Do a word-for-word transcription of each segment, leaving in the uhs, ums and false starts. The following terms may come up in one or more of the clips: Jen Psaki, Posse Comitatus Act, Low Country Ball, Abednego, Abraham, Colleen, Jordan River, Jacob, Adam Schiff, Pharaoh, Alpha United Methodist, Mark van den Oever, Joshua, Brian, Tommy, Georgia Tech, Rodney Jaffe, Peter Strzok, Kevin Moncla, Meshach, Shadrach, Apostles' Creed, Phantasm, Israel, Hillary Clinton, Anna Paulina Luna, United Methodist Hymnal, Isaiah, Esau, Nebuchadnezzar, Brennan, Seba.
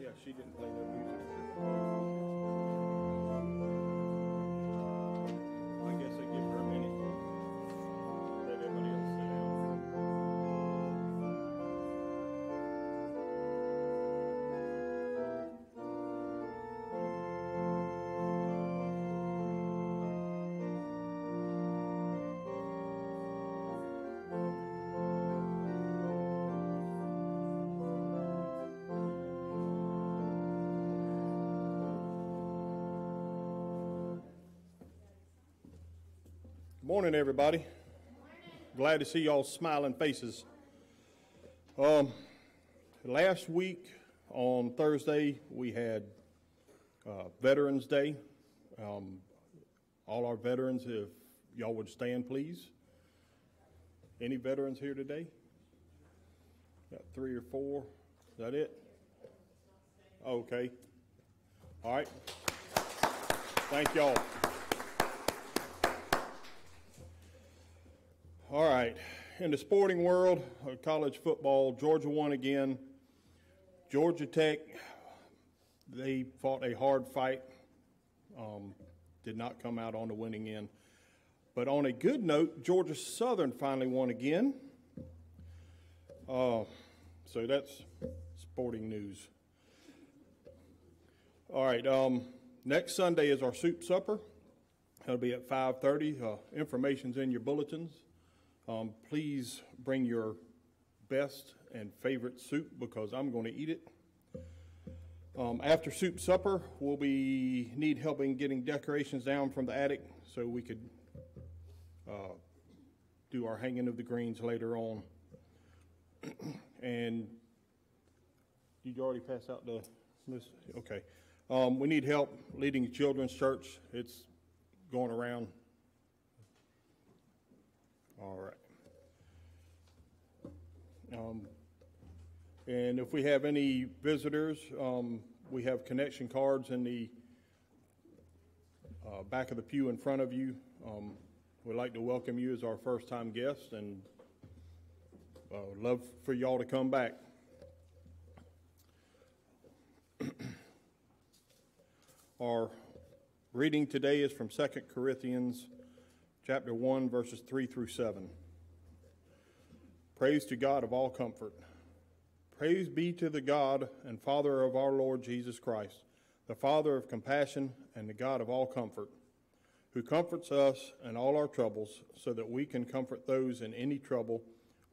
Yeah, she didn't play no music. I guess I give her a minute. Let everybody else sit down. Morning, everybody. Morning. Glad to see y'all smiling faces. Um, last week on Thursday, we had uh, Veterans Day. Um, all our veterans, if y'all would stand, please. Any veterans here today? Got three or four. Is that it? Okay. All right. Thank y'all. All right, in the sporting world, college football, Georgia won again. Georgia Tech, they fought a hard fight, um, did not come out on the winning end. But on a good note, Georgia Southern finally won again. Uh, so that's sporting news. All right, um, next Sunday is our soup supper. It'll be at five thirty. Uh, information's in your bulletins. Um, please bring your best and favorite soup because I'm going to eat it. Um, after soup supper, we'll be need help in getting decorations down from the attic so we could uh, do our hanging of the greens later on. And did you already pass out the list? Okay. Um, we need help leading children's church. It's going around. All right. Um, and if we have any visitors, um, we have connection cards in the uh, back of the pew in front of you. Um, we'd like to welcome you as our first-time guests, and uh, love for y'all to come back. Our reading today is from Second Corinthians. Chapter one, verses three through seven. Praise to God of all comfort. Praise be to the God and Father of our Lord Jesus Christ, the Father of compassion and the God of all comfort, who comforts us in all our troubles so that we can comfort those in any trouble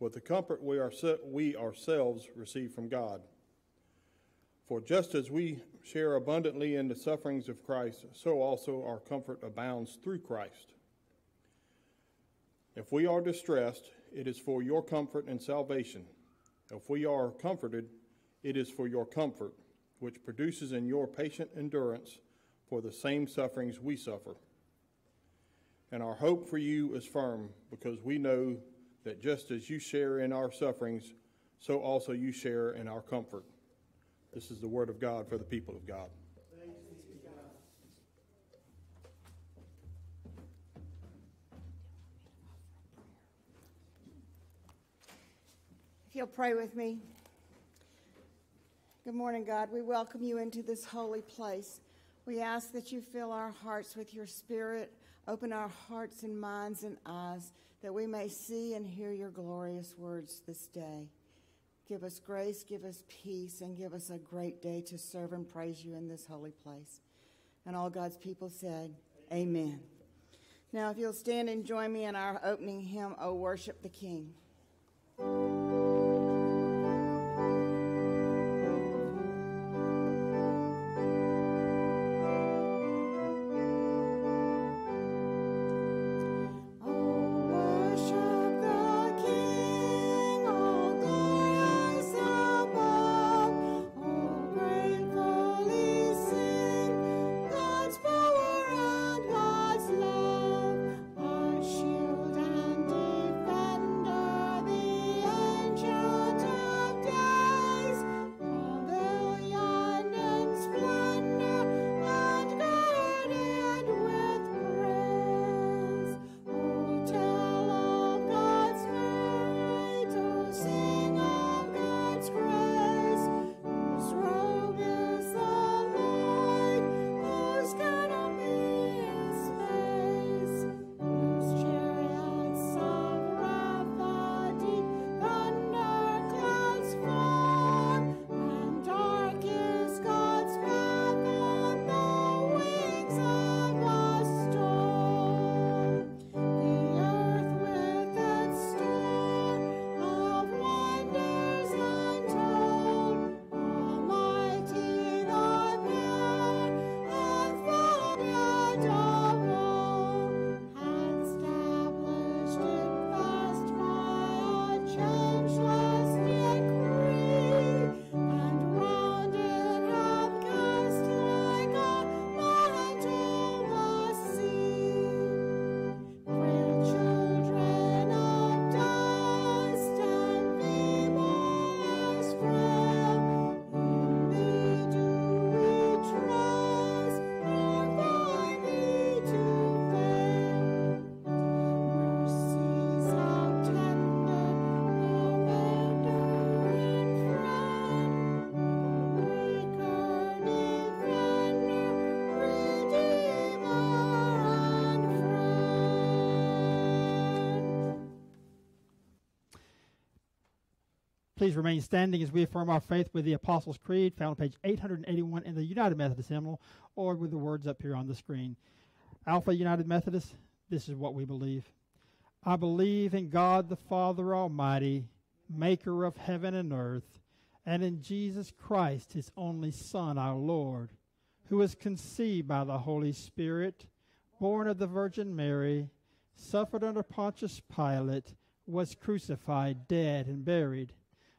with the comfort we, are, we ourselves receive from God. For just as we share abundantly in the sufferings of Christ, so also our comfort abounds through Christ. If we are distressed, it is for your comfort and salvation. If we are comforted, it is for your comfort, which produces in your patient endurance for the same sufferings we suffer. And our hope for you is firm, because we know that just as you share in our sufferings, so also you share in our comfort. This is the word of God for the people of God. You'll pray with me. Good morning, God. We welcome you into this holy place. We ask that you fill our hearts with your spirit, open our hearts and minds and eyes, that we may see and hear your glorious words this day. Give us grace, give us peace, and give us a great day to serve and praise you in this holy place. And all God's people said, amen. Now, if you'll stand and join me in our opening hymn, O Worship the King. Thunder. Please remain standing as we affirm our faith with the Apostles' Creed, found on page eight hundred eighty-one in the United Methodist Hymnal, or with the words up here on the screen. Alpha United Methodist, this is what we believe. I believe in God the Father Almighty, maker of heaven and earth, and in Jesus Christ, his only Son, our Lord, who was conceived by the Holy Spirit, born of the Virgin Mary, suffered under Pontius Pilate, was crucified, dead, and buried.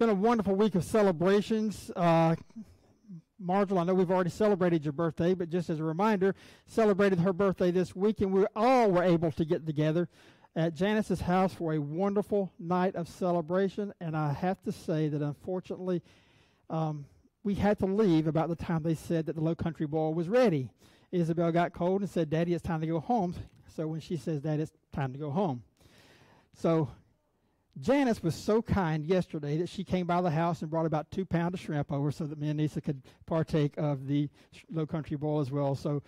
Been a wonderful week of celebrations. Uh, Marjol, I know we've already celebrated your birthday, but just as a reminder, celebrated her birthday this week, and we all were able to get together at Janice's house for a wonderful night of celebration. And I have to say that unfortunately, um, we had to leave about the time they said that the Low Country Ball was ready. Isabel got cold and said, "Daddy, it's time to go home." So when she says that, it's time to go home. So Janice was so kind yesterday that she came by the house and brought about two pounds of shrimp over so that me and Nisa could partake of the Low Country Bowl as well. So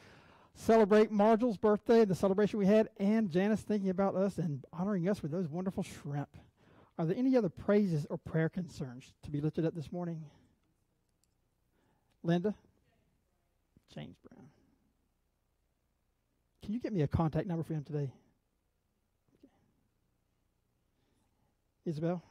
celebrate Marjol's birthday, the celebration we had, and Janice thinking about us and honoring us with those wonderful shrimp. Are there any other praises or prayer concerns to be lifted up this morning? Linda? James Brown. Can you get me a contact number for him today? Isabel?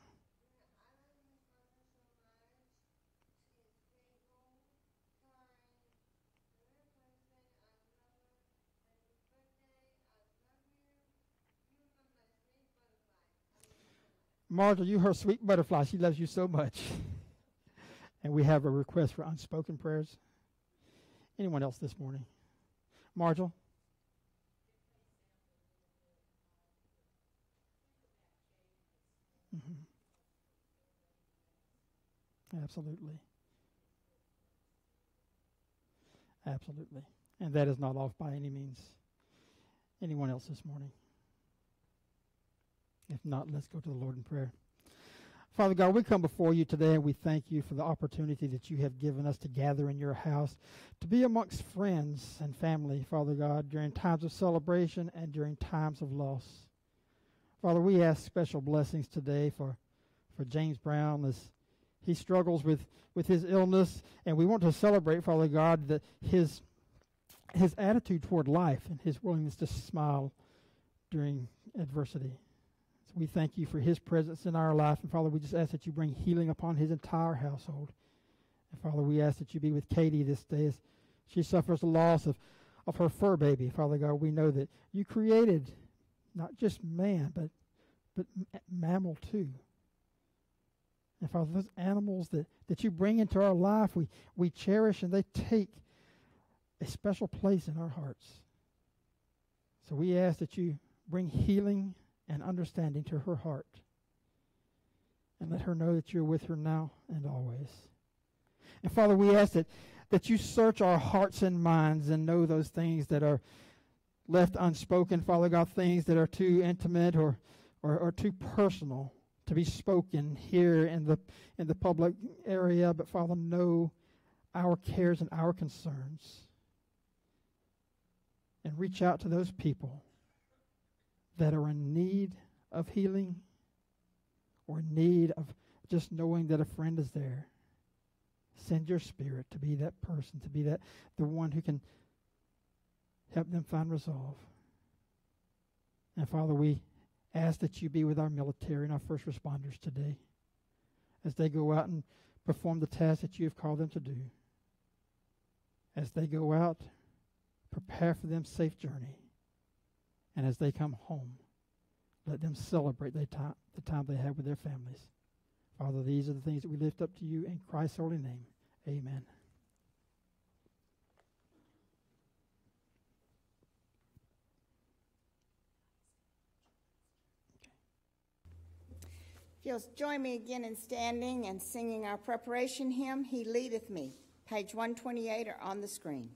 Marjol, you her sweet butterfly. She loves you so much. And we have a request for unspoken prayers. Anyone else this morning? Marjol? Mm-hmm. Absolutely. Absolutely. And that is not off by any means. Anyone else this morning? If not, let's go to the Lord in prayer. Father God, we come before you today and we thank you for the opportunity that you have given us to gather in your house, to be amongst friends and family, Father God, during times of celebration and during times of loss. Father, we ask special blessings today for, for James Brown as he struggles with, with his illness. And we want to celebrate, Father God, that his, his attitude toward life and his willingness to smile during adversity. So we thank you for his presence in our life. And, Father, we just ask that you bring healing upon his entire household. And, Father, we ask that you be with Katie this day as she suffers the loss of, of her fur baby. Father God, we know that you created not just man, but but mammal too. And Father, those animals that, that you bring into our life, we, we cherish, and they take a special place in our hearts. So we ask that you bring healing and understanding to her heart. And let her know that you're with her now and always. And Father, we ask that, that you search our hearts and minds and know those things that are left unspoken, Father God, things that are too intimate or, or, or too personal to be spoken here in the in the public area. But Father, know our cares and our concerns, and reach out to those people that are in need of healing or in need of just knowing that a friend is there. Send your Spirit to be that person, to be that the one who can help them find resolve. And Father, we ask that you be with our military and our first responders today as they go out and perform the task that you have called them to do. As they go out, prepare for them safe journey. And as they come home, let them celebrate the time, the time they have with their families. Father, these are the things that we lift up to you in Christ's holy name. Amen. If you'll join me again in standing and singing our preparation hymn, He Leadeth Me, page one twenty-eight or on the screen.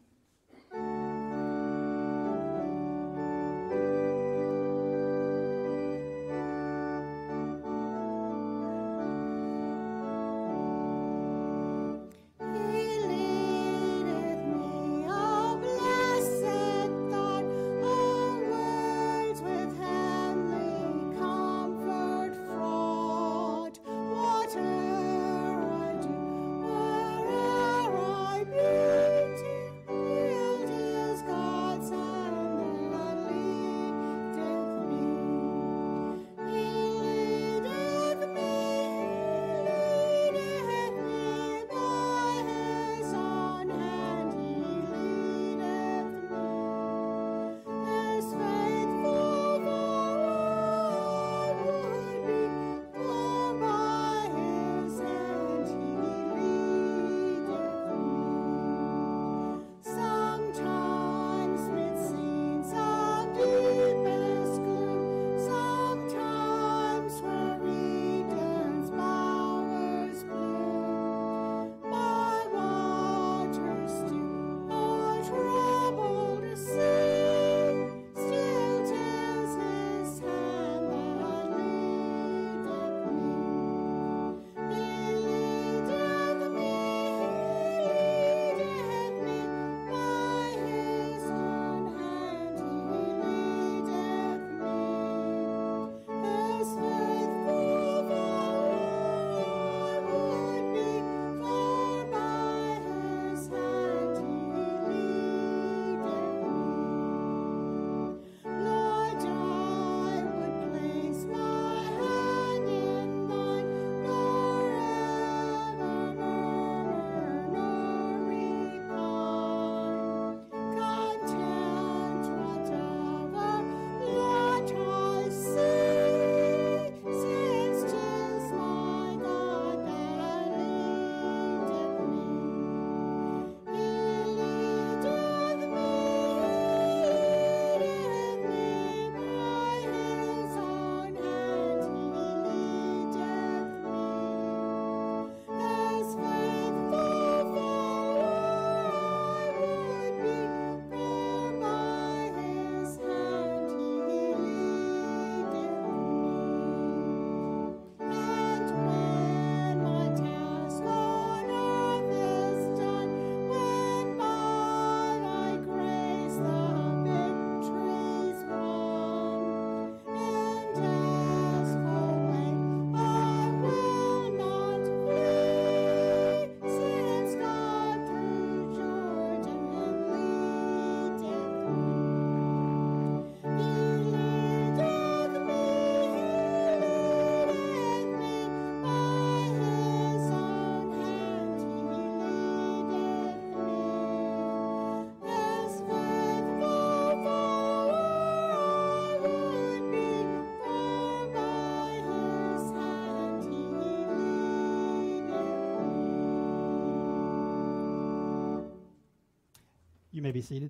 You may be seated.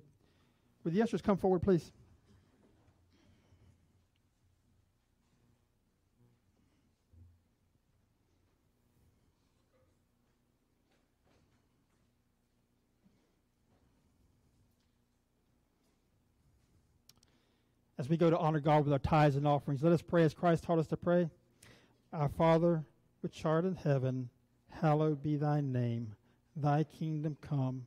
Would the ushers come forward, please? As we go to honor God with our tithes and offerings, let us pray as Christ taught us to pray. Our Father, which art in heaven, hallowed be thy name. Thy kingdom come.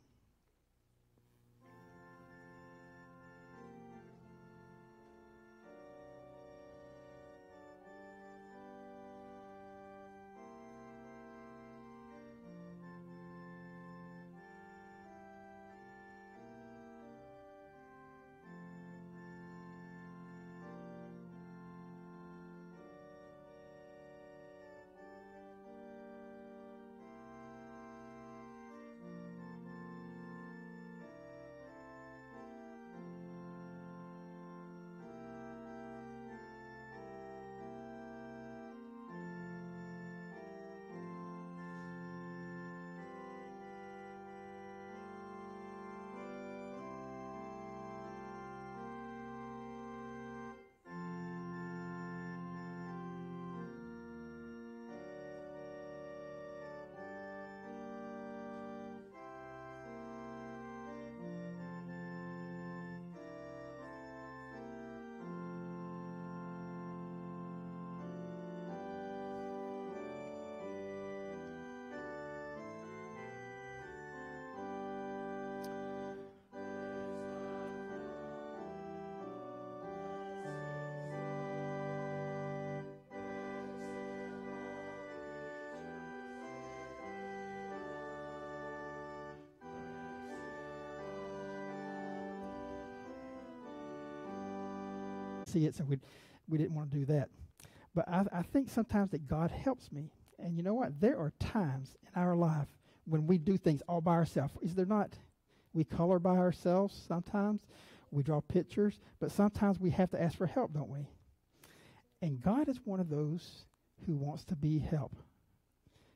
See it, so we we didn't want to do that. But I, I think sometimes that God helps me. And you know what? There are times in our life when we do things all by ourselves. Is there not? We color by ourselves sometimes. We draw pictures. But sometimes we have to ask for help, don't we? And God is one of those who wants to be help.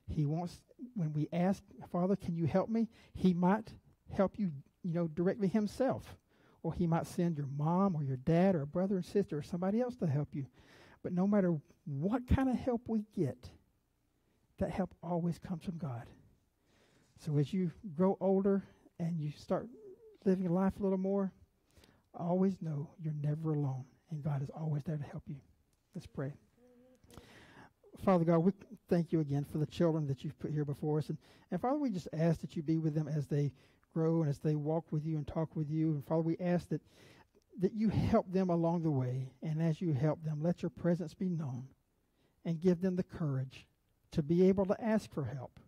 He wants, when we ask, Father, can you help me? He might help you, you know, directly himself. Or he might send your mom or your dad or a brother and sister or somebody else to help you. But no matter what kind of help we get, that help always comes from God. So as you grow older and you start living life a little more, always know you're never alone. And God is always there to help you. Let's pray. Father God, we thank you again for the children that you've put here before us. And, and Father, we just ask that you be with them as they grow and as they walk with you and talk with you. And Father, we ask that that you help them along the way. And as you help them, let your presence be known and give them the courage to be able to ask for help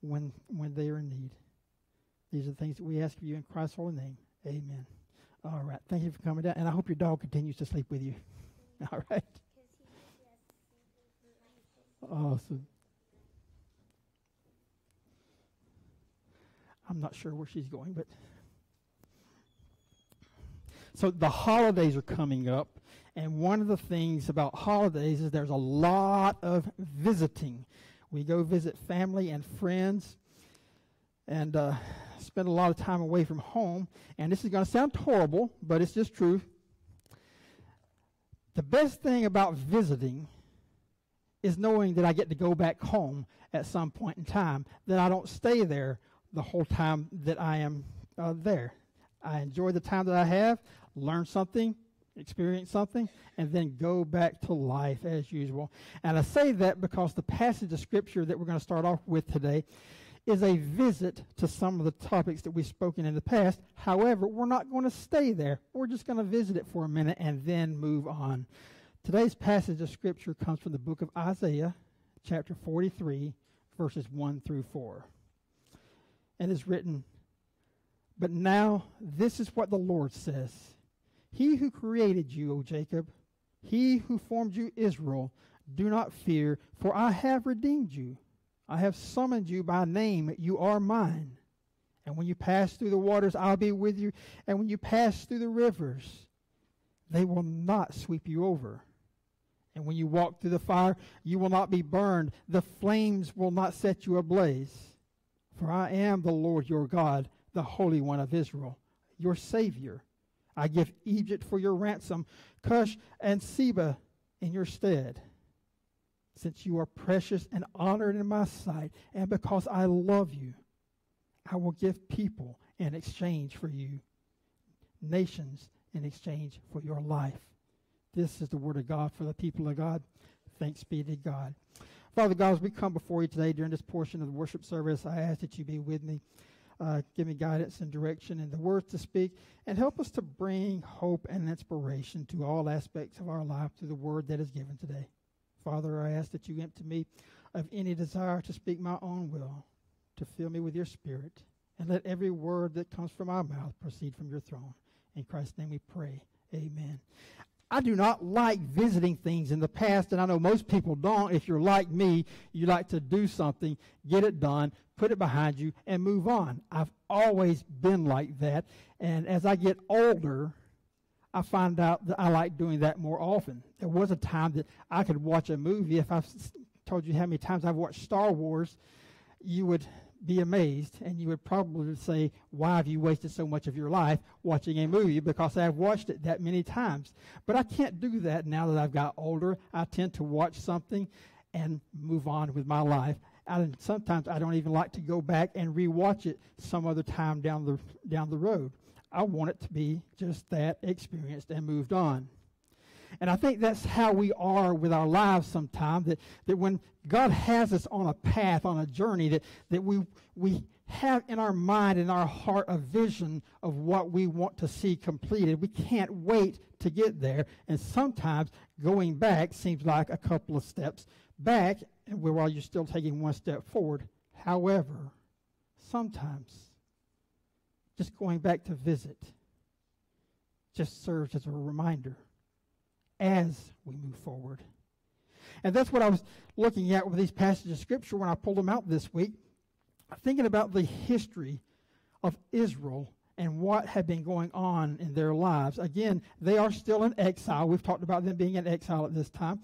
when when they are in need. These are the things that we ask of you in Christ's holy name. Amen. All right. Thank you for coming down. And I hope your dog continues to sleep with you. All right. Awesome. I'm not sure where she's going, but so the holidays are coming up, and one of the things about holidays is there's a lot of visiting. We go visit family and friends and uh, spend a lot of time away from home, and this is going to sound horrible, but it's just true. The best thing about visiting is knowing that I get to go back home at some point in time, that I don't stay there the whole time that I am uh, there. I enjoy the time that I have, learn something, experience something, and then go back to life as usual. And I say that because the passage of Scripture that we're going to start off with today is a visit to some of the topics that we've spoken in the past. However, we're not going to stay there. We're just going to visit it for a minute and then move on. Today's passage of Scripture comes from the book of Isaiah, chapter forty-three, verses one through four. And it's written, "But now this is what the Lord says. He who created you, O Jacob, he who formed you, Israel, do not fear, for I have redeemed you. I have summoned you by name. You are mine. And when you pass through the waters, I'll be with you. And when you pass through the rivers, they will not sweep you over. And when you walk through the fire, you will not be burned. The flames will not set you ablaze. For I am the Lord your God, the Holy One of Israel, your Savior. I give Egypt for your ransom, Cush and Seba in your stead. Since you are precious and honored in my sight, and because I love you, I will give people in exchange for you, nations in exchange for your life." This is the word of God for the people of God. Thanks be to God. Father God, as we come before you today during this portion of the worship service, I ask that you be with me. Uh, give me guidance and direction and the words to speak, and help us to bring hope and inspiration to all aspects of our life through the word that is given today. Father, I ask that you empty me of any desire to speak my own will, to fill me with your spirit, and let every word that comes from our mouth proceed from your throne. In Christ's name we pray. Amen. I do not like visiting things in the past, and I know most people don't. If you're like me, you like to do something, get it done, put it behind you, and move on. I've always been like that, and as I get older, I find out that I like doing that more often. There was a time that I could watch a movie. If I told you how many times I've watched Star Wars, you would be amazed, and you would probably say, why have you wasted so much of your life watching a movie? Because I've watched it that many times. But I can't do that now that I've got older. I tend to watch something and move on with my life. I, sometimes I don't even like to go back and rewatch it some other time down the down the road. I want it to be just that, experienced and moved on. And I think that's how we are with our lives sometimes, that, that when God has us on a path, on a journey, that, that we we have in our mind, in our heart, a vision of what we want to see completed. We can't wait to get there. And sometimes going back seems like a couple of steps back, and while you're still taking one step forward. However, sometimes just going back to visit just serves as a reminder as we move forward. And that's what I was looking at with these passages of Scripture when I pulled them out this week, thinking about the history of Israel and what had been going on in their lives. Again, they are still in exile. We've talked about them being in exile at this time.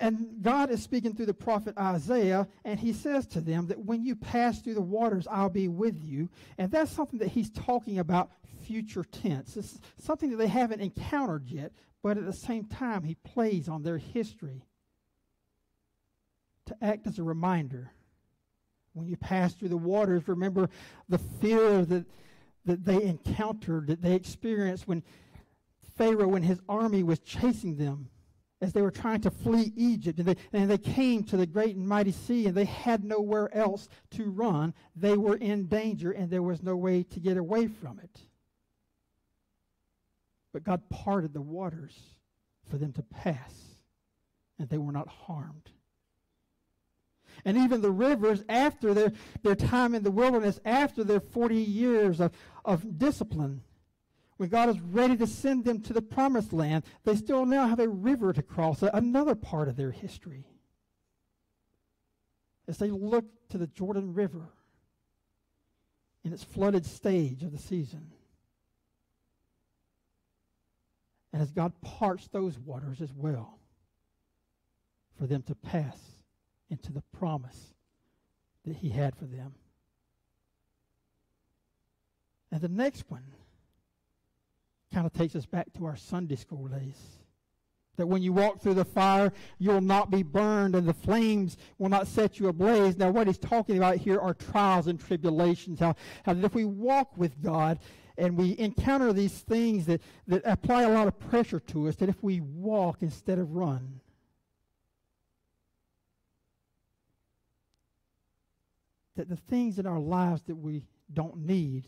And God is speaking through the prophet Isaiah, and he says to them that when you pass through the waters, I'll be with you. And that's something that he's talking about, future tense. It's something that they haven't encountered yet, but at the same time, he plays on their history to act as a reminder. When you pass through the waters, remember the fear that, that they encountered, that they experienced when Pharaoh and his army was chasing them as they were trying to flee Egypt, and they, and they came to the great and mighty sea, and they had nowhere else to run. They were in danger, and there was no way to get away from it. But God parted the waters for them to pass, and they were not harmed. And even the rivers, after their, their time in the wilderness, after their forty years of, of discipline, when God is ready to send them to the promised land, they still now have a river to cross, another part of their history. As they look to the Jordan River in its flooded stage of the season, and as God parts those waters as well for them to pass into the promise that he had for them. And the next one kind of takes us back to our Sunday school days. That when you walk through the fire, you'll not be burned, and the flames will not set you ablaze. Now, what he's talking about here are trials and tribulations. How, how that if we walk with God and we encounter these things that, that apply a lot of pressure to us, that if we walk instead of run, that the things in our lives that we don't need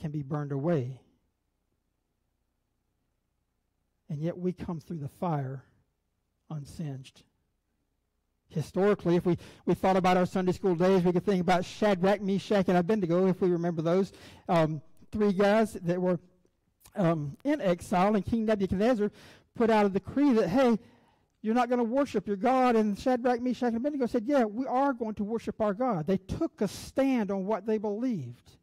can be burned away. And yet we come through the fire unsinged. Historically, if we, we thought about our Sunday school days, we could think about Shadrach, Meshach, and Abednego, if we remember those. Um, three guys that were um, in exile, and King Nebuchadnezzar put out of the decree that, hey, you're not going to worship your God. And Shadrach, Meshach, and Abednego said, yeah, we are going to worship our God. They took a stand on what they believed.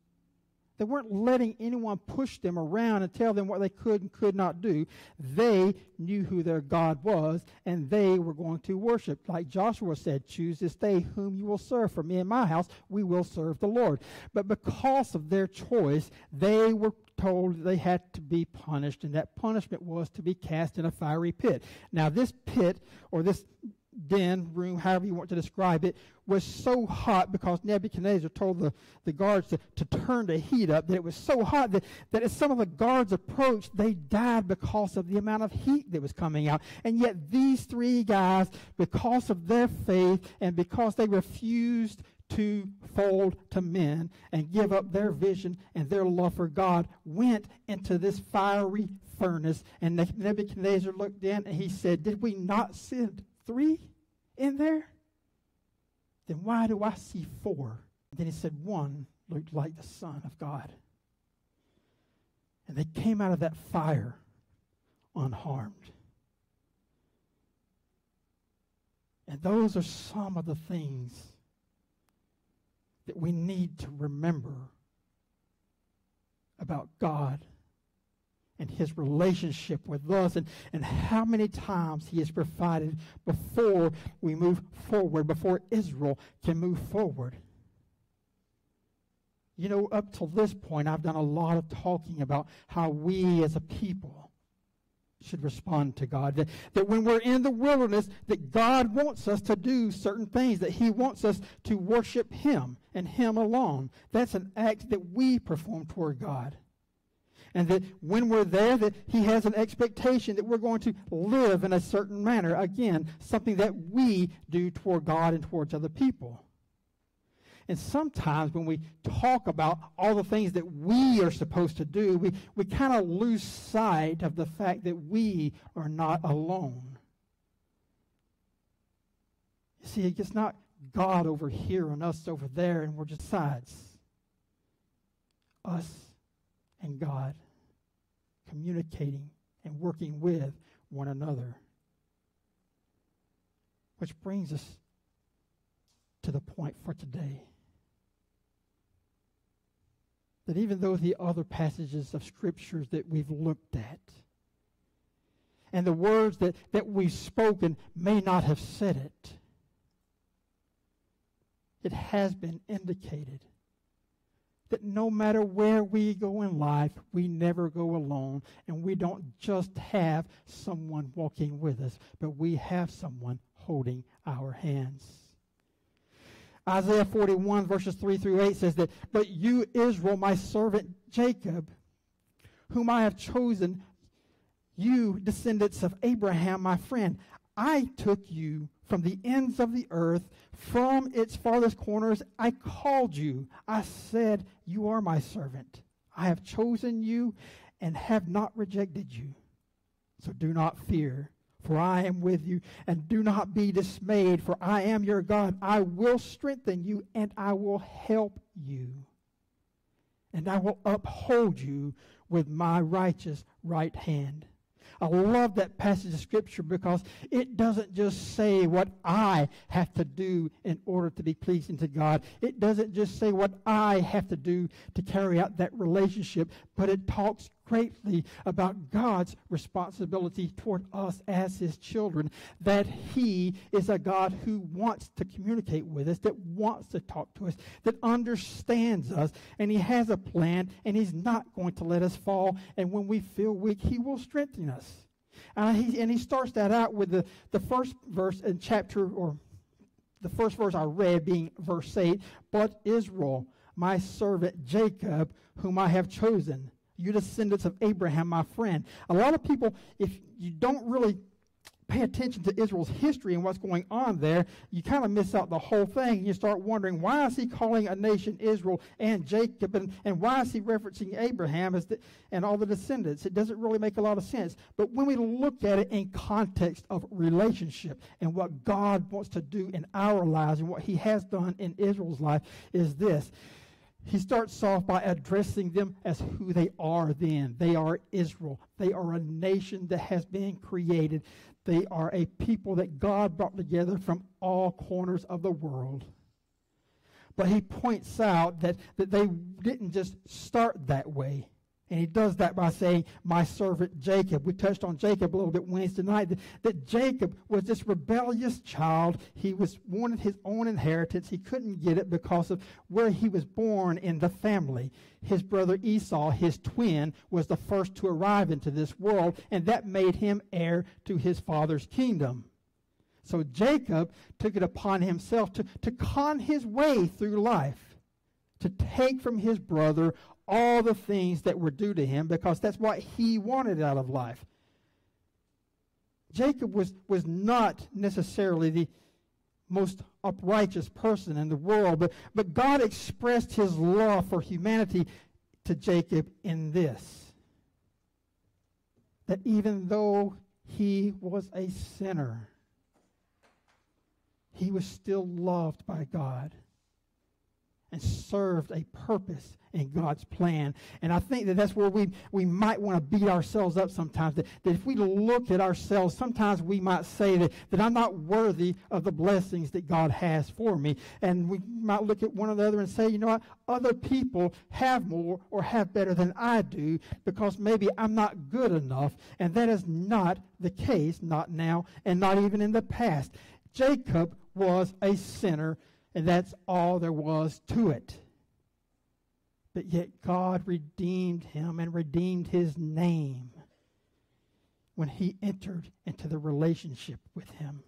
They weren't letting anyone push them around and tell them what they could and could not do. They knew who their God was, and they were going to worship. Like Joshua said, choose this day whom you will serve. For me and my house, we will serve the Lord. But because of their choice, they were told they had to be punished, and that punishment was to be cast in a fiery pit. Now, this pit, or this den, room, however you want to describe it, was so hot because Nebuchadnezzar told the, the guards to, to turn the heat up, that it was so hot that, that as some of the guards approached, they died because of the amount of heat that was coming out. And yet these three guys, because of their faith and because they refused twofold to men and give up their vision and their love for God, went into this fiery furnace. And Nebuchadnezzar looked in and he said, did we not send three in there? Then why do I see four? Then he said, one looked like the Son of God. And they came out of that fire unharmed. And those are some of the things that we need to remember about God and his relationship with us, and, and how many times he has provided before we move forward, before Israel can move forward. You know, up till this point, I've done a lot of talking about how we as a people should respond to God. That, that when we're in the wilderness, that God wants us to do certain things, that he wants us to worship him and him alone. That's an act that we perform toward God. And that when we're there, that he has an expectation that we're going to live in a certain manner. Again, something that we do toward God and towards other people. And sometimes when we talk about all the things that we are supposed to do, we, we kind of lose sight of the fact that we are not alone. You see, it's not God over here and us over there, and we're just sides. Us and God communicating and working with one another. Which brings us to the point for today. That even though the other passages of scriptures that we've looked at and the words that, that we've spoken may not have said it, it has been indicated that no matter where we go in life, we never go alone, and we don't just have someone walking with us, but we have someone holding our hands. Isaiah forty-one, verses three through eight says that, but you, Israel, my servant Jacob, whom I have chosen, you, descendants of Abraham, my friend, I took you from the ends of the earth, from its farthest corners, I called you. I said, you are my servant. I have chosen you and have not rejected you. So do not fear, for I am with you, and do not be dismayed, for I am your God. I will strengthen you, and I will help you, and I will uphold you with my righteous right hand. I love that passage of Scripture because it doesn't just say what I have to do in order to be pleasing to God. It doesn't just say what I have to do to carry out that relationship, but it talks greatly about God's responsibility toward us as his children, that he is a God who wants to communicate with us, that wants to talk to us, that understands us, and he has a plan, and he's not going to let us fall, and when we feel weak, he will strengthen us. Uh, he, and he starts that out with the, the first verse in chapter, or the first verse I read being verse eight, but Israel, my servant Jacob, whom I have chosen, you descendants of Abraham, my friend. A lot of people, if you don't really pay attention to Israel's history and what's going on there, you kind of miss out the whole thing. You start wondering, why is he calling a nation Israel and Jacob, and, and why is he referencing Abraham as the, and all the descendants? It doesn't really make a lot of sense. But when we look at it in context of relationship and what God wants to do in our lives and what he has done in Israel's life is this. He starts off by addressing them as who they are then. They are Israel. They are a nation that has been created. They are a people that God brought together from all corners of the world. But he points out that, that they didn't just start that way. And he does that by saying, my servant Jacob. We touched on Jacob a little bit Wednesday night, that, that Jacob was this rebellious child. He was wanted his own inheritance. He couldn't get it because of where he was born in the family. His brother Esau, his twin, was the first to arrive into this world, and that made him heir to his father's kingdom. So Jacob took it upon himself to, to con his way through life, to take from his brother all the things that were due to him, because that's what he wanted out of life. Jacob was, was not necessarily the most uprighteous person in the world. But, but God expressed his love for humanity to Jacob in this, that even though he was a sinner, he was still loved by God and served a purpose in God's plan. And I think that that's where we, we might want to beat ourselves up sometimes, that, that if we look at ourselves, sometimes we might say that, that I'm not worthy of the blessings that God has for me. And we might look at one another and say, you know what, other people have more or have better than I do because maybe I'm not good enough. And that is not the case, not now and not even in the past. Jacob was a sinner, and that's all there was to it. But yet God redeemed him and redeemed his name when he entered into the relationship with him,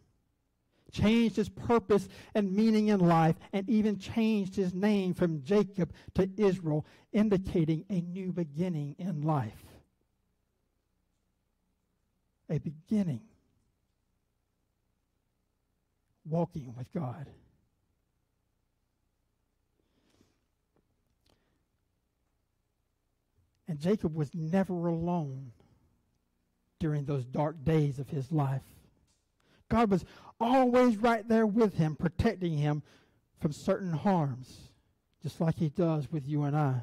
changed his purpose and meaning in life, and even changed his name from Jacob to Israel, indicating a new beginning in life. A beginning. Walking with God. And Jacob was never alone during those dark days of his life. God was always right there with him, protecting him from certain harms, just like he does with you and I.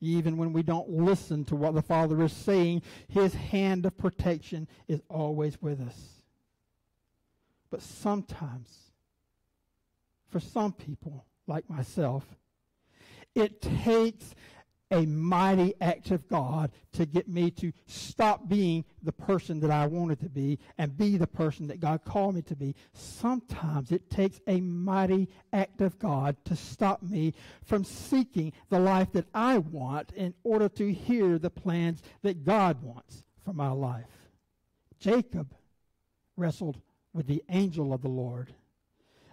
Even when we don't listen to what the Father is saying, his hand of protection is always with us. But sometimes, for some people, like myself, it takes a mighty act of God to get me to stop being the person that I wanted to be and be the person that God called me to be. Sometimes it takes a mighty act of God to stop me from seeking the life that I want in order to hear the plans that God wants for my life. Jacob wrestled with the angel of the Lord,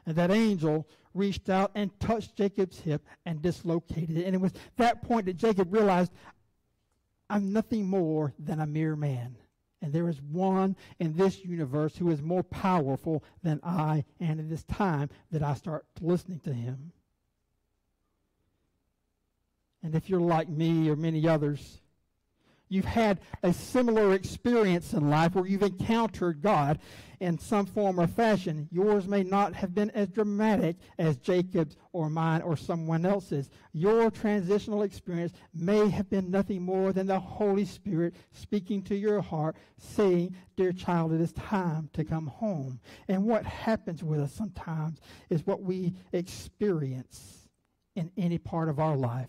and that angel reached out and touched Jacob's hip and dislocated it. And it was that point that Jacob realized, I'm nothing more than a mere man. And there is one in this universe who is more powerful than I. And it is time that I start listening to him. And if you're like me or many others, you've had a similar experience in life where you've encountered God in some form or fashion. Yours may not have been as dramatic as Jacob's or mine or someone else's. Your transitional experience may have been nothing more than the Holy Spirit speaking to your heart, saying, dear child, it is time to come home. And what happens with us sometimes is what we experience in any part of our life.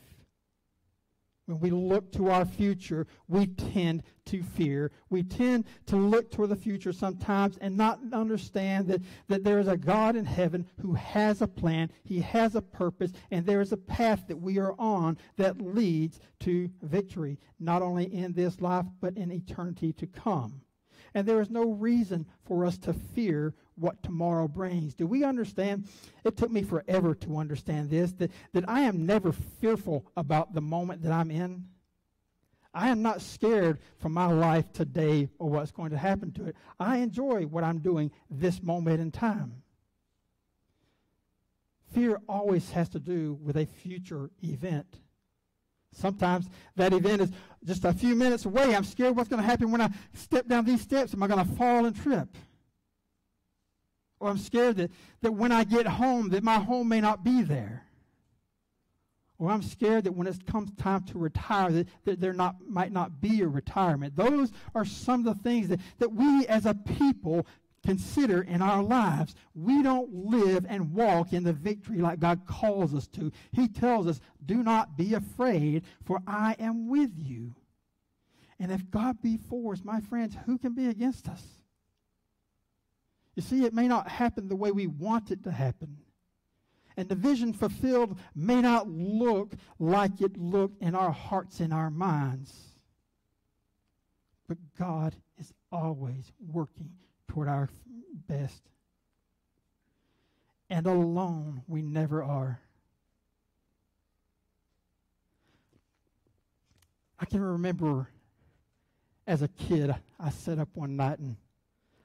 When we look to our future, we tend to fear. We tend to look toward the future sometimes and not understand that, that there is a God in heaven who has a plan, he has a purpose, and there is a path that we are on that leads to victory, not only in this life, but in eternity to come. And there is no reason for us to fear what tomorrow brings. Do we understand? It took me forever to understand this, that, that I am never fearful about the moment that I'm in. I am not scared for my life today or what's going to happen to it. I enjoy what I'm doing this moment in time. Fear always has to do with a future event. Sometimes that event is just a few minutes away. I'm scared what's going to happen when I step down these steps. Am I going to fall and trip? Or I'm scared that, that when I get home, that my home may not be there. Or I'm scared that when it comes time to retire, that, that there not, might not be a retirement. Those are some of the things that, that we as a people consider in our lives. We don't live and walk in the victory like God calls us to. He tells us, do not be afraid, for I am with you. And if God be for us, my friends, who can be against us? You see, it may not happen the way we want it to happen. And the vision fulfilled may not look like it looked in our hearts and our minds. But God is always working toward our best. And alone we never are. I can remember as a kid, I sat up one night and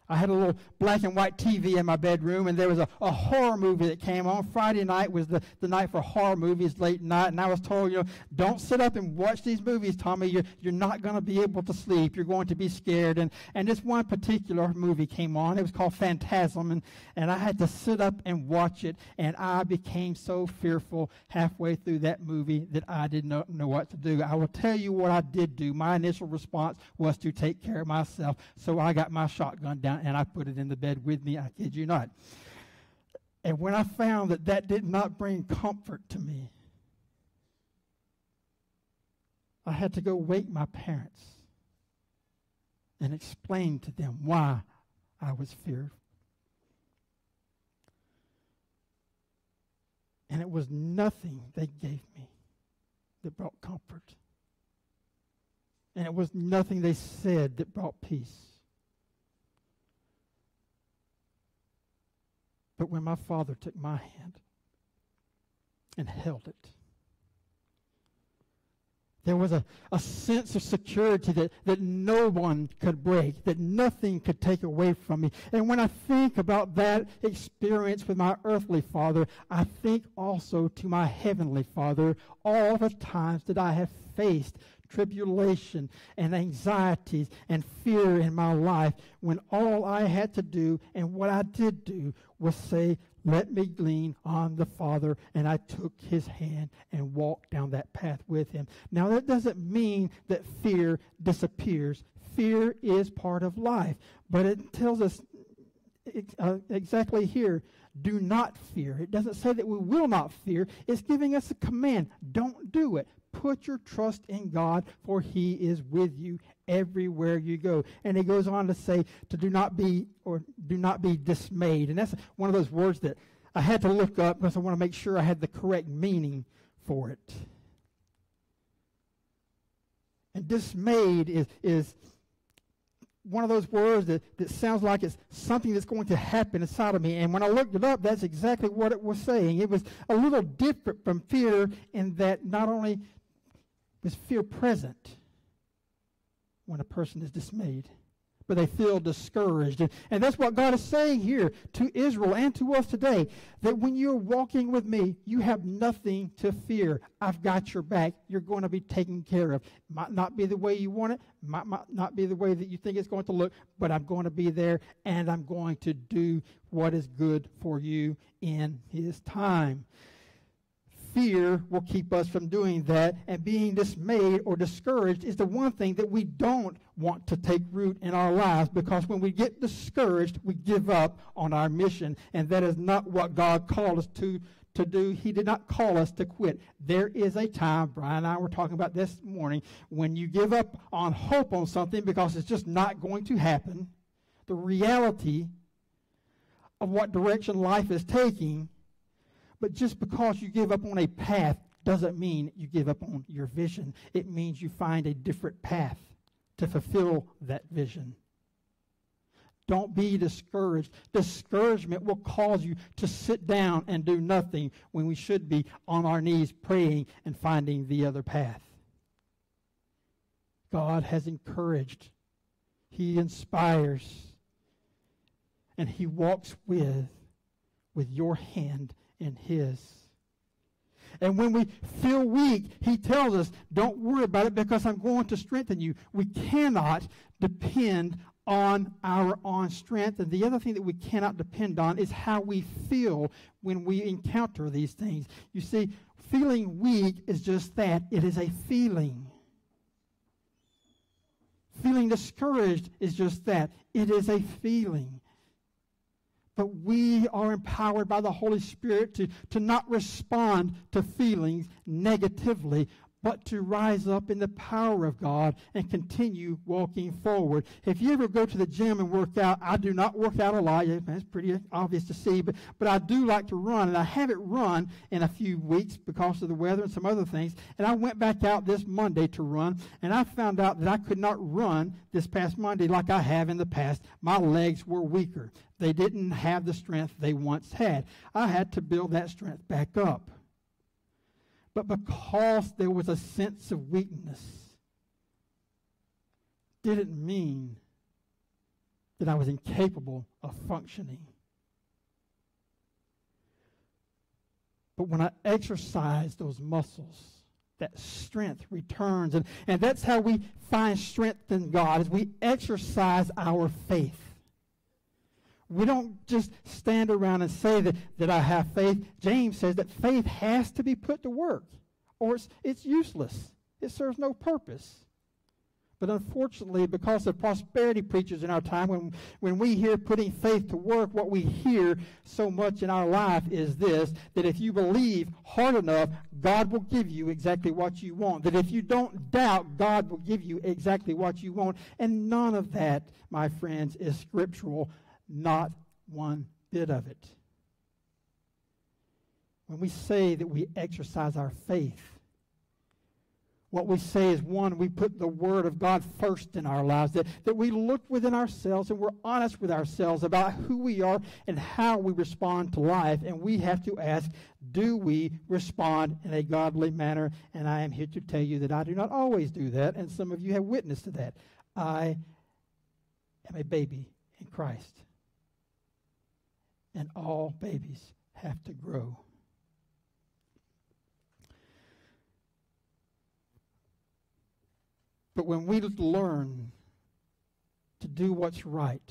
I had a little black and white T V in my bedroom, and there was a, a horror movie that came on. Friday night was the, the night for horror movies, late night, and I was told, you know, don't sit up and watch these movies, Tommy. You're, you're not going to be able to sleep. You're going to be scared. And, and this one particular movie came on. It was called Phantasm, and, and I had to sit up and watch it, and I became so fearful halfway through that movie that I did not know what to do. I will tell you what I did do. My initial response was to take care of myself, so I got my shotgun down, and I put it in the bed with me. I kid you not. And when I found that that did not bring comfort to me, I had to go wake my parents and explain to them why I was feared. And it was nothing they gave me that brought comfort. And it was nothing they said that brought peace. But when my father took my hand and held it, there was a, a sense of security that, that no one could break, that nothing could take away from me. And when I think about that experience with my earthly father, I think also to my heavenly father, all the times that I have faced tribulation and anxieties and fear in my life, when all I had to do and what I did do was say, let me lean on the Father, and I took his hand and walked down that path with him. Now, that doesn't mean that fear disappears. Fear is part of life, but it tells us uh, exactly here, do not fear. It doesn't say that we will not fear. It's giving us a command. Don't do it. Put your trust in God, for he is with you everywhere you go. And he goes on to say to do not be or do not be dismayed. And that's one of those words that I had to look up because I want to make sure I had the correct meaning for it. And dismayed is, is one of those words that, that sounds like it's something that's going to happen inside of me. And when I looked it up, that's exactly what it was saying. It was a little different from fear in that not only is fear present when a person is dismayed, but they feel discouraged. And, and that's what God is saying here to Israel and to us today, that when you're walking with me, you have nothing to fear. I've got your back. You're going to be taken care of. Might not be the way you want it, might, might not be the way that you think it's going to look, but I'm going to be there, and I'm going to do what is good for you in his time. Fear will keep us from doing that, and being dismayed or discouraged is the one thing that we don't want to take root in our lives, because when we get discouraged, we give up on our mission, and that is not what God called us to, to do. He did not call us to quit. There is a time, Brian and I were talking about this morning, when you give up on hope on something because it's just not going to happen, the reality of what direction life is taking. But just because you give up on a path doesn't mean you give up on your vision. It means you find a different path to fulfill that vision. Don't be discouraged. Discouragement will cause you to sit down and do nothing when we should be on our knees praying and finding the other path. God has encouraged. He inspires. And he walks with, with your hand in his. And when we feel weak, he tells us, don't worry about it because I'm going to strengthen you. We cannot depend on our own strength. And the other thing that we cannot depend on is how we feel when we encounter these things. You see, feeling weak is just that. It is a feeling. Feeling discouraged is just that. It is a feeling. But we are empowered by the Holy Spirit to, to not respond to feelings negatively, but to rise up in the power of God and continue walking forward. If you ever go to the gym and work out, I do not work out a lot. That's pretty obvious to see, but, but I do like to run, and I haven't run in a few weeks because of the weather and some other things, and I went back out this Monday to run, and I found out that I could not run this past Monday like I have in the past. My legs were weaker. They didn't have the strength they once had. I had to build that strength back up. But because there was a sense of weakness, didn't mean that I was incapable of functioning. But when I exercise those muscles, that strength returns. And, and that's how we find strength in God, is we exercise our faith. We don't just stand around and say that, that I have faith. James says that faith has to be put to work, or it's, it's useless. It serves no purpose. But unfortunately, because of prosperity preachers in our time, when, when we hear putting faith to work, what we hear so much in our life is this, that if you believe hard enough, God will give you exactly what you want. That if you don't doubt, God will give you exactly what you want. And none of that, my friends, is scriptural. Not one bit of it. When we say that we exercise our faith, what we say is, one, we put the Word of God first in our lives, that, that we look within ourselves and we're honest with ourselves about who we are and how we respond to life. And we have to ask, do we respond in a godly manner? And I am here to tell you that I do not always do that, and some of you have witnessed to that. I am a baby in Christ, and all babies have to grow. But when we learn to do what's right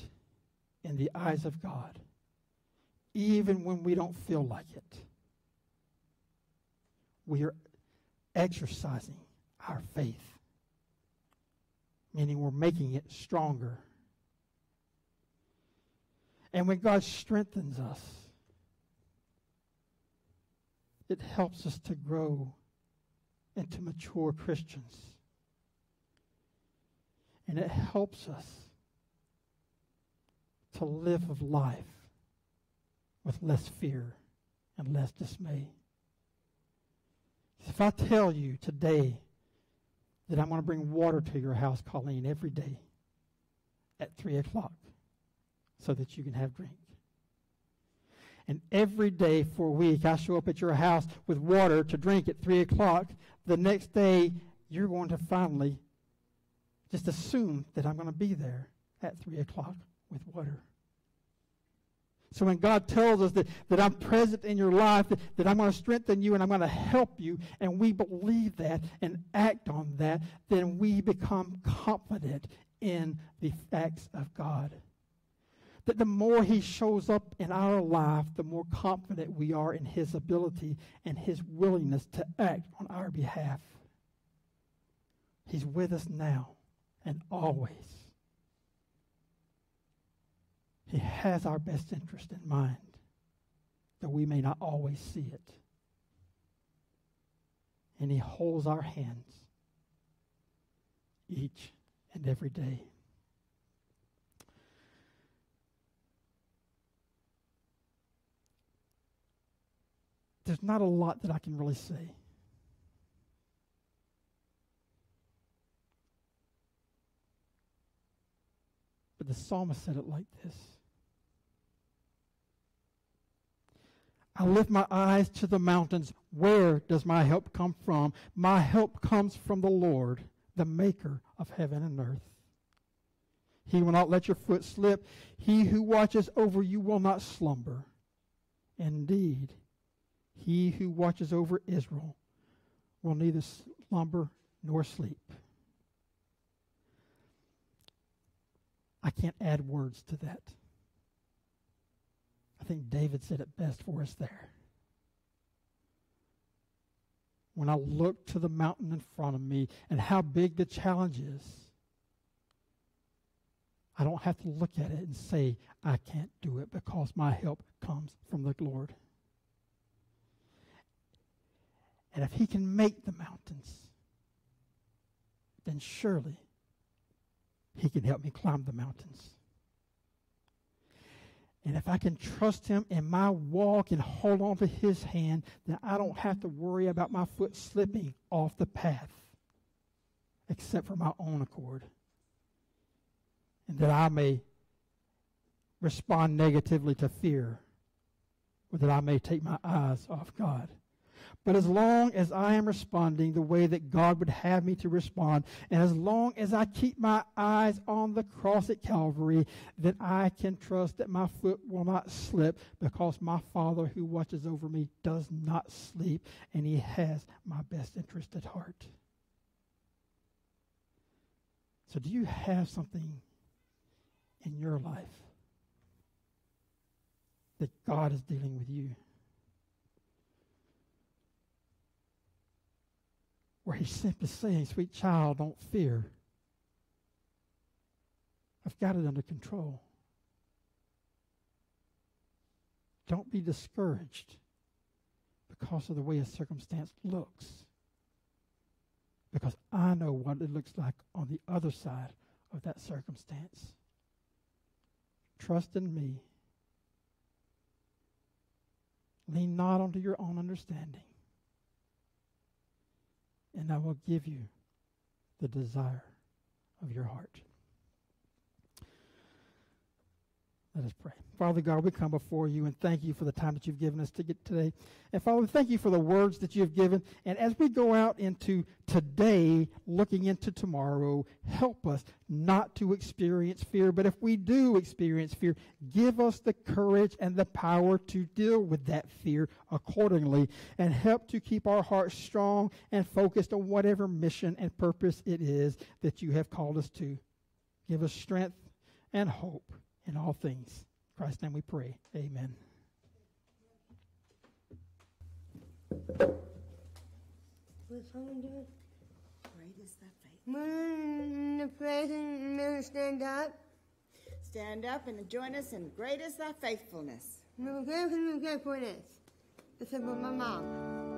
in the eyes of God, even when we don't feel like it, we are exercising our faith, meaning we're making it stronger. And when God strengthens us, it helps us to grow and to mature Christians. And it helps us to live a life with less fear and less dismay. If I tell you today that I'm going to bring water to your house, Colleen, every day at three o'clock, so that you can have drink, and every day for a week I show up at your house with water to drink at three o'clock, the next day you're going to finally just assume that I'm going to be there at three o'clock with water. So when God tells us that, that I'm present in your life, that, that I'm going to strengthen you and I'm going to help you, and we believe that and act on that, then we become confident in the acts of God. That the more He shows up in our life, the more confident we are in His ability and His willingness to act on our behalf. He's with us now and always. He has our best interest in mind, though we may not always see it. And He holds our hands each and every day. There's not a lot that I can really say. But the psalmist said it like this. I lift my eyes to the mountains. Where does my help come from? My help comes from the Lord, the maker of heaven and earth. He will not let your foot slip. He who watches over you will not slumber. Indeed, He who watches over Israel will neither slumber nor sleep. I can't add words to that. I think David said it best for us there. When I look to the mountain in front of me and how big the challenge is, I don't have to look at it and say, I can't do it, because my help comes from the Lord. And if He can make the mountains, then surely He can help me climb the mountains. And if I can trust Him in my walk and hold on to His hand, then I don't have to worry about my foot slipping off the path, except for my own accord. And that I may respond negatively to fear, or that I may take my eyes off God. But as long as I am responding the way that God would have me to respond, and as long as I keep my eyes on the cross at Calvary, then I can trust that my foot will not slip, because my Father who watches over me does not sleep, and He has my best interest at heart. So do you have something in your life that God is dealing with you, where He's simply saying, sweet child, don't fear. I've got it under control. Don't be discouraged because of the way a circumstance looks, because I know what it looks like on the other side of that circumstance. Trust in me. Lean not onto your own understanding, and I will give you the desire of your heart. Let us pray. Father God, we come before you and thank you for the time that you've given us to get today. And Father, thank you for the words that you've given. And as we go out into today, looking into tomorrow, help us not to experience fear. But if we do experience fear, give us the courage and the power to deal with that fear accordingly. And help to keep our hearts strong and focused on whatever mission and purpose it is that you have called us to. Give us strength and hope in all things. In Christ's name we pray. Amen. What's someone doing? Great is thy faithfulness. The praising men stand up. Stand up and join us in Great is Thy Faithfulness. No good and no good for this. It's about my mom.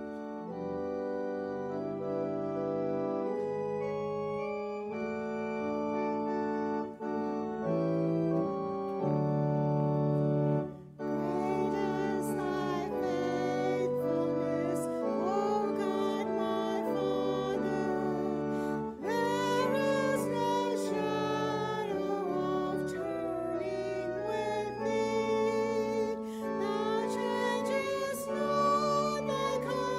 Come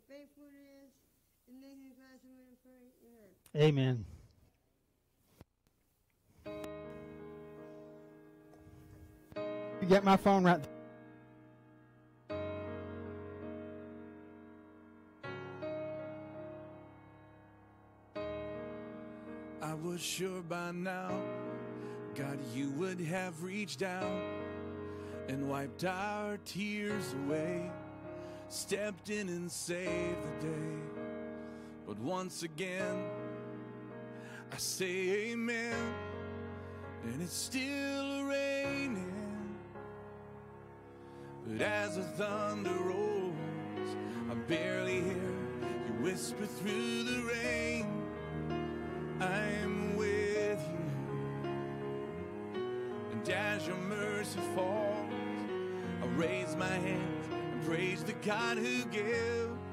and faithful it is, and this is possible to pray. Amen. Amen. You get my phone right there. I was sure by now, God, you would have reached out and wiped our tears away, stepped in and saved the day. But once again, I say amen, and it's still raining. But as the thunder rolls, I barely hear you whisper through the rain, I'm with you. And as your mercy falls, I raise my hands and praise the God who gives.